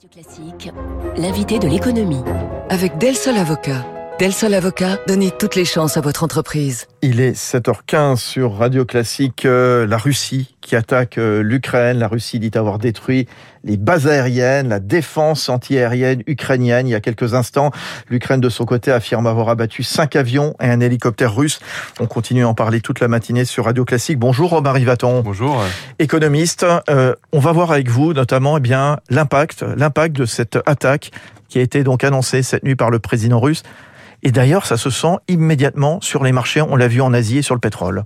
Radio Classique, l'invité de l'économie. Avec Del Sol Avocat. Del Sol Avocat, donnez toutes les chances à votre entreprise. Il est 7h15 sur Radio Classique. La Russie qui attaque l'Ukraine. La Russie dit avoir détruit les bases aériennes, la défense anti-aérienne ukrainienne il y a quelques instants. L'Ukraine, de son côté, affirme avoir abattu 5 avions et un hélicoptère russe. On continue à en parler toute la matinée sur Radio Classique. Bonjour Romain Rivaton. Bonjour. Économiste, on va voir avec vous notamment l'impact de cette attaque qui a été donc annoncée cette nuit par le président russe. Et d'ailleurs, ça se sent immédiatement sur les marchés. On l'a vu en Asie et sur le pétrole.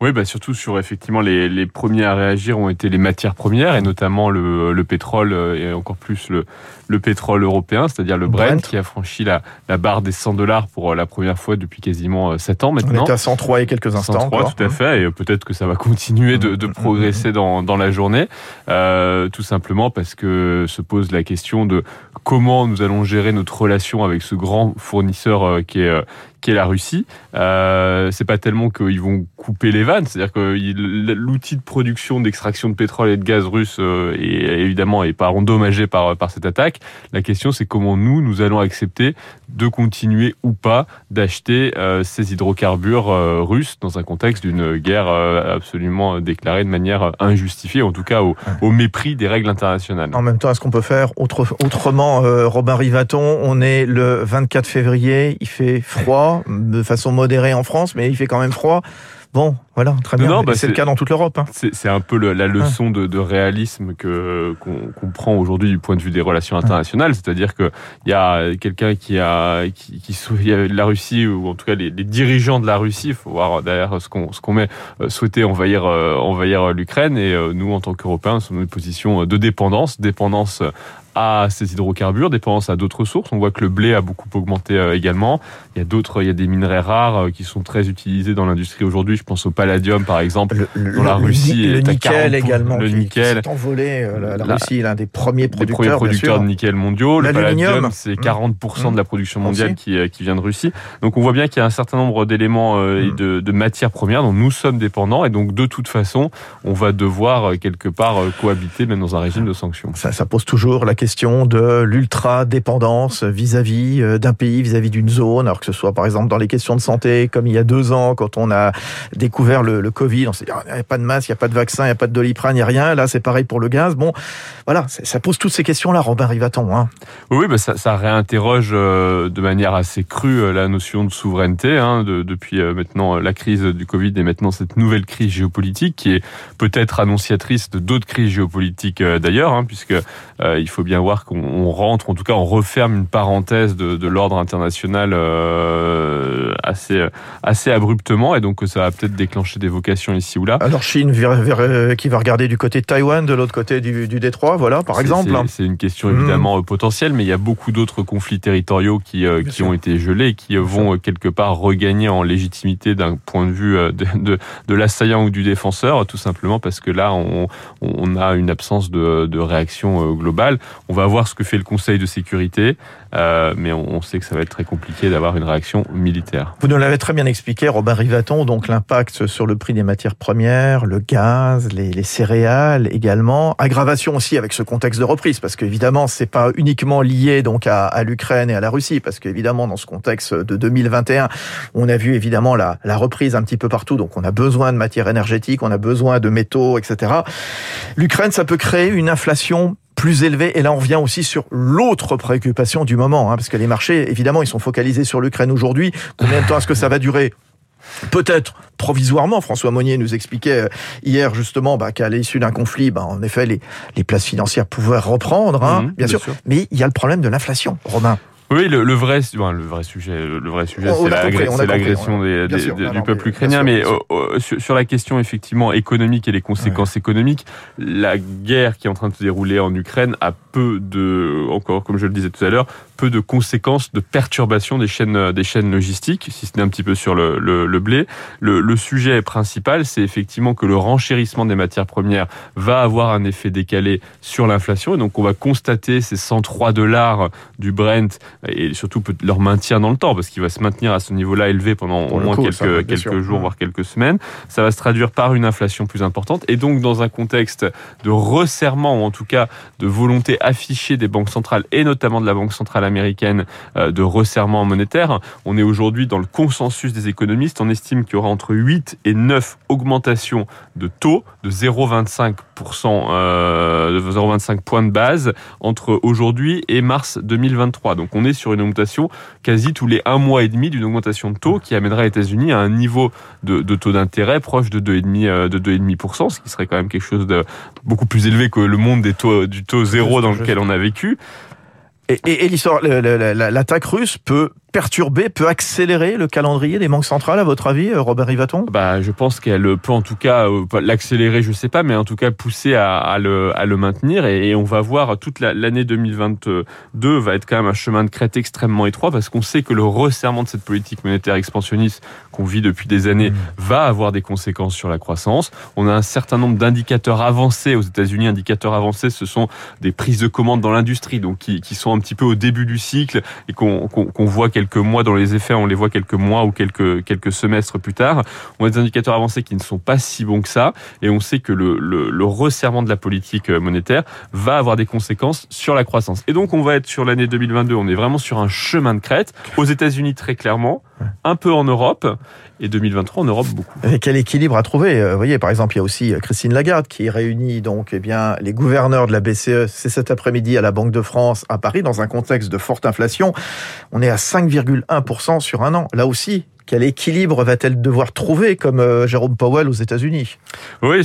Oui, surtout sur effectivement les premiers à réagir ont été les matières premières et notamment le pétrole et encore plus le pétrole européen, c'est-à-dire le Brent qui a franchi la barre des $100 pour la première fois depuis quasiment 7 ans maintenant. On est à 103 et quelques instants. 103, encore. Tout à fait, et peut-être que ça va continuer de progresser dans la journée, tout simplement parce que se pose la question de comment nous allons gérer notre relation avec ce grand fournisseur qui est la Russie. C'est pas tellement qu'ils vont couper les vannes, c'est-à-dire que l'outil de production, d'extraction de pétrole et de gaz russe est évidemment endommagé par cette attaque. La question, c'est comment nous allons accepter de continuer ou pas d'acheter ces hydrocarbures russes dans un contexte d'une guerre absolument déclarée de manière injustifiée, en tout cas au mépris des règles internationales. En même temps, est-ce qu'on peut faire autrement, Romain Rivaton? On est le 24 février, il fait froid, de façon modérée en France, mais il fait quand même froid. Bon, voilà, très bien. C'est le cas dans toute l'Europe. Hein. C'est un peu la leçon de réalisme qu'on prend aujourd'hui du point de vue des relations internationales. C'est-à-dire qu'il y a quelqu'un qui la Russie, ou en tout cas les dirigeants de la Russie, il faut voir derrière ce qu'on met, souhaiter envahir l'Ukraine. Et nous, en tant qu'Européens, nous sommes dans une position de dépendance à ces hydrocarbures, dépendance à d'autres sources. On voit que le blé a beaucoup augmenté également. Il y a des minerais rares qui sont très utilisés dans l'industrie aujourd'hui. Je pense au palladium, par exemple, dans la Russie. Le nickel également, qui s'est envolé. La Russie est l'un des premiers producteurs de nickel mondiaux. Le palladium, c'est 40% de la production mondiale qui vient de Russie. Donc on voit bien qu'il y a un certain nombre d'éléments et de matières premières dont nous sommes dépendants. Et donc, de toute façon, on va devoir quelque part cohabiter, même dans un régime de sanctions. Ça pose toujours la question de l'ultra-dépendance vis-à-vis d'un pays, vis-à-vis d'une zone, alors que ce soit par exemple dans les questions de santé, comme il y a 2 ans, quand on a découvert le Covid, on s'est dit il n'y a pas de masque, il n'y a pas de vaccin, il n'y a pas de doliprane, il n'y a rien, là c'est pareil pour le gaz. Bon, voilà, ça pose toutes ces questions-là, Romain Rivaton. Hein. Oui, ça réinterroge de manière assez crue la notion de souveraineté, depuis maintenant la crise du Covid et maintenant cette nouvelle crise géopolitique qui est peut-être annonciatrice de d'autres crises géopolitiques d'ailleurs, puisque il faut bien voir qu'on rentre, en tout cas on referme une parenthèse de l'ordre international assez abruptement, et donc ça va peut-être déclencher des vocations ici ou là. Alors Chine qui va regarder du côté de Taïwan, de l'autre côté du détroit, voilà, par exemple. C'est une question évidemment potentielle, mais il y a beaucoup d'autres conflits territoriaux qui ont été gelés et qui vont quelque part regagner en légitimité d'un point de vue de l'assaillant ou du défenseur, tout simplement parce que là on a une absence de réaction globale. On va voir ce que fait le Conseil de sécurité, mais on sait que ça va être très compliqué d'avoir une réaction militaire. Vous nous l'avez très bien expliqué, Romain Rivaton, donc l'impact sur le prix des matières premières, le gaz, les céréales également. Aggravation aussi avec ce contexte de reprise, parce qu'évidemment, c'est pas uniquement lié donc à l'Ukraine et à la Russie, parce qu'évidemment, dans ce contexte de 2021, on a vu évidemment la reprise un petit peu partout, donc on a besoin de matières énergétiques, on a besoin de métaux, etc. L'Ukraine, ça peut créer une inflation plus élevé. Et là, on revient aussi sur l'autre préoccupation du moment, parce que les marchés, évidemment, ils sont focalisés sur l'Ukraine aujourd'hui. Combien de temps est-ce que ça va durer ? Peut-être provisoirement. François Monnier nous expliquait hier justement qu'à l'issue d'un conflit, en effet, les places financières pouvaient reprendre, bien sûr. Mais il y a le problème de l'inflation, Romain. Oui, le vrai sujet, c'est l'agression du peuple ukrainien. Sur la question effectivement économique et les conséquences économiques, la guerre qui est en train de se dérouler en Ukraine a comme je le disais tout à l'heure, peu de conséquences de perturbation des chaînes logistiques, si ce n'est un petit peu sur le blé. Le sujet principal, c'est effectivement que le renchérissement des matières premières va avoir un effet décalé sur l'inflation. Et donc, on va constater ces $103 du Brent et surtout leur maintien dans le temps, parce qu'il va se maintenir à ce niveau-là élevé pendant au moins quelques jours, voire quelques semaines. Ça va se traduire par une inflation plus importante, et donc dans un contexte de resserrement, ou en tout cas de volonté affichée des banques centrales, et notamment de la Banque Centrale Américaine, de resserrement monétaire. On est aujourd'hui dans le consensus des économistes. On estime qu'il y aura entre 8 et 9 augmentations de taux de 0,25 points de base entre aujourd'hui et mars 2023. Donc on est sur une augmentation quasi tous les 1 mois et demi d'une augmentation de taux qui amènera les États-Unis à un niveau de taux d'intérêt proche de 2,5%, ce qui serait quand même quelque chose de beaucoup plus élevé que le monde des taux, du taux zéro dans lequel on a vécu. Et l'histoire, l'attaque russe peut perturber, peut accélérer le calendrier des banques centrales, à votre avis, Romain Rivaton ? Je pense qu'elle peut en tout cas l'accélérer, je ne sais pas, mais en tout cas pousser à le maintenir. Et on va voir, toute l'année 2022 va être quand même un chemin de crête extrêmement étroit, parce qu'on sait que le resserrement de cette politique monétaire expansionniste qu'on vit depuis des années va avoir des conséquences sur la croissance. On a un certain nombre d'indicateurs avancés aux États-Unis. Indicateurs avancés, ce sont des prises de commandes dans l'industrie, donc qui sont un petit peu au début du cycle et qu'on voit quelques mois dans les effets, on les voit quelques mois ou quelques semestres plus tard. On a des indicateurs avancés qui ne sont pas si bons que ça, et on sait que le resserrement de la politique monétaire va avoir des conséquences sur la croissance. Et donc on va être sur l'année 2022, on est vraiment sur un chemin de crête, aux États-Unis très clairement, un peu en Europe, et 2023 en Europe beaucoup. Et quel équilibre à trouver ? Vous voyez, par exemple, il y a aussi Christine Lagarde qui réunit donc les gouverneurs de la BCE, c'est cet après-midi à la Banque de France à Paris, dans un contexte de forte inflation. On est à 5,1% sur un an. Là aussi, quel équilibre va-t-elle devoir trouver, comme Jerome Powell aux États-Unis ? Oui,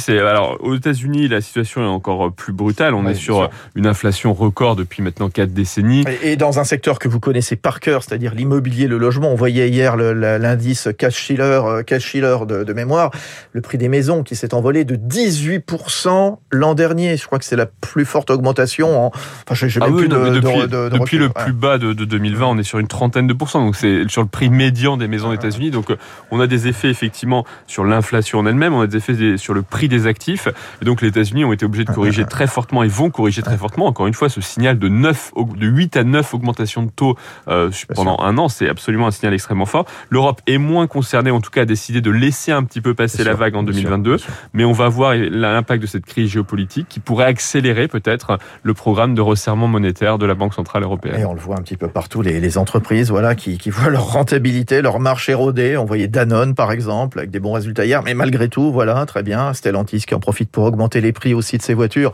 aux États-Unis, la situation est encore plus brutale. On est sur une inflation record depuis maintenant 4 décennies. Et dans un secteur que vous connaissez par cœur, c'est-à-dire l'immobilier, le logement. On voyait hier l'indice Case-Shiller de mémoire, le prix des maisons qui s'est envolé de 18% l'an dernier. Je crois que c'est la plus forte augmentation. Depuis le plus bas de 2020, on est sur une trentaine de pourcents. Donc c'est sur le prix médian des maisons états-unis. Donc on a des effets effectivement sur l'inflation en elle-même, on a des effets sur le prix des actifs, et donc les États-Unis ont été obligés de corriger très fortement et vont corriger très fortement. Encore une fois, ce signal de 8 à 9 augmentations de taux pendant un an, c'est absolument un signal extrêmement fort. L'Europe est moins concernée, en tout cas a décidé de laisser un petit peu passer la vague en 2022, mais on va voir l'impact de cette crise géopolitique qui pourrait accélérer peut-être le programme de resserrement monétaire de la Banque Centrale Européenne. Et on le voit un petit peu partout, les entreprises qui voient leur rentabilité, leur marge érodé. On voyait Danone, par exemple, avec des bons résultats hier, mais malgré tout, très bien, Stellantis qui en profite pour augmenter les prix aussi de ses voitures,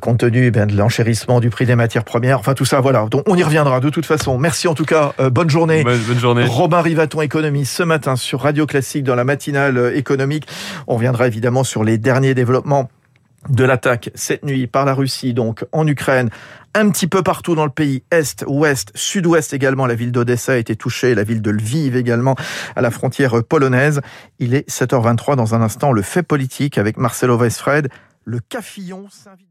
compte tenu de l'enchérissement du prix des matières premières, tout ça, donc on y reviendra de toute façon. Merci en tout cas, bonne journée. Bonne journée. Romain Rivaton, économiste, ce matin sur Radio Classique dans la matinale économique. On reviendra évidemment sur les derniers développements de l'attaque cette nuit par la Russie, donc en Ukraine, un petit peu partout dans le pays, est, ouest, sud-ouest également. La ville d'Odessa a été touchée, la ville de Lviv également, à la frontière polonaise. Il est 7h23, dans un instant, le fait politique avec Marcelo Westfred. Le Cafillon s'invite.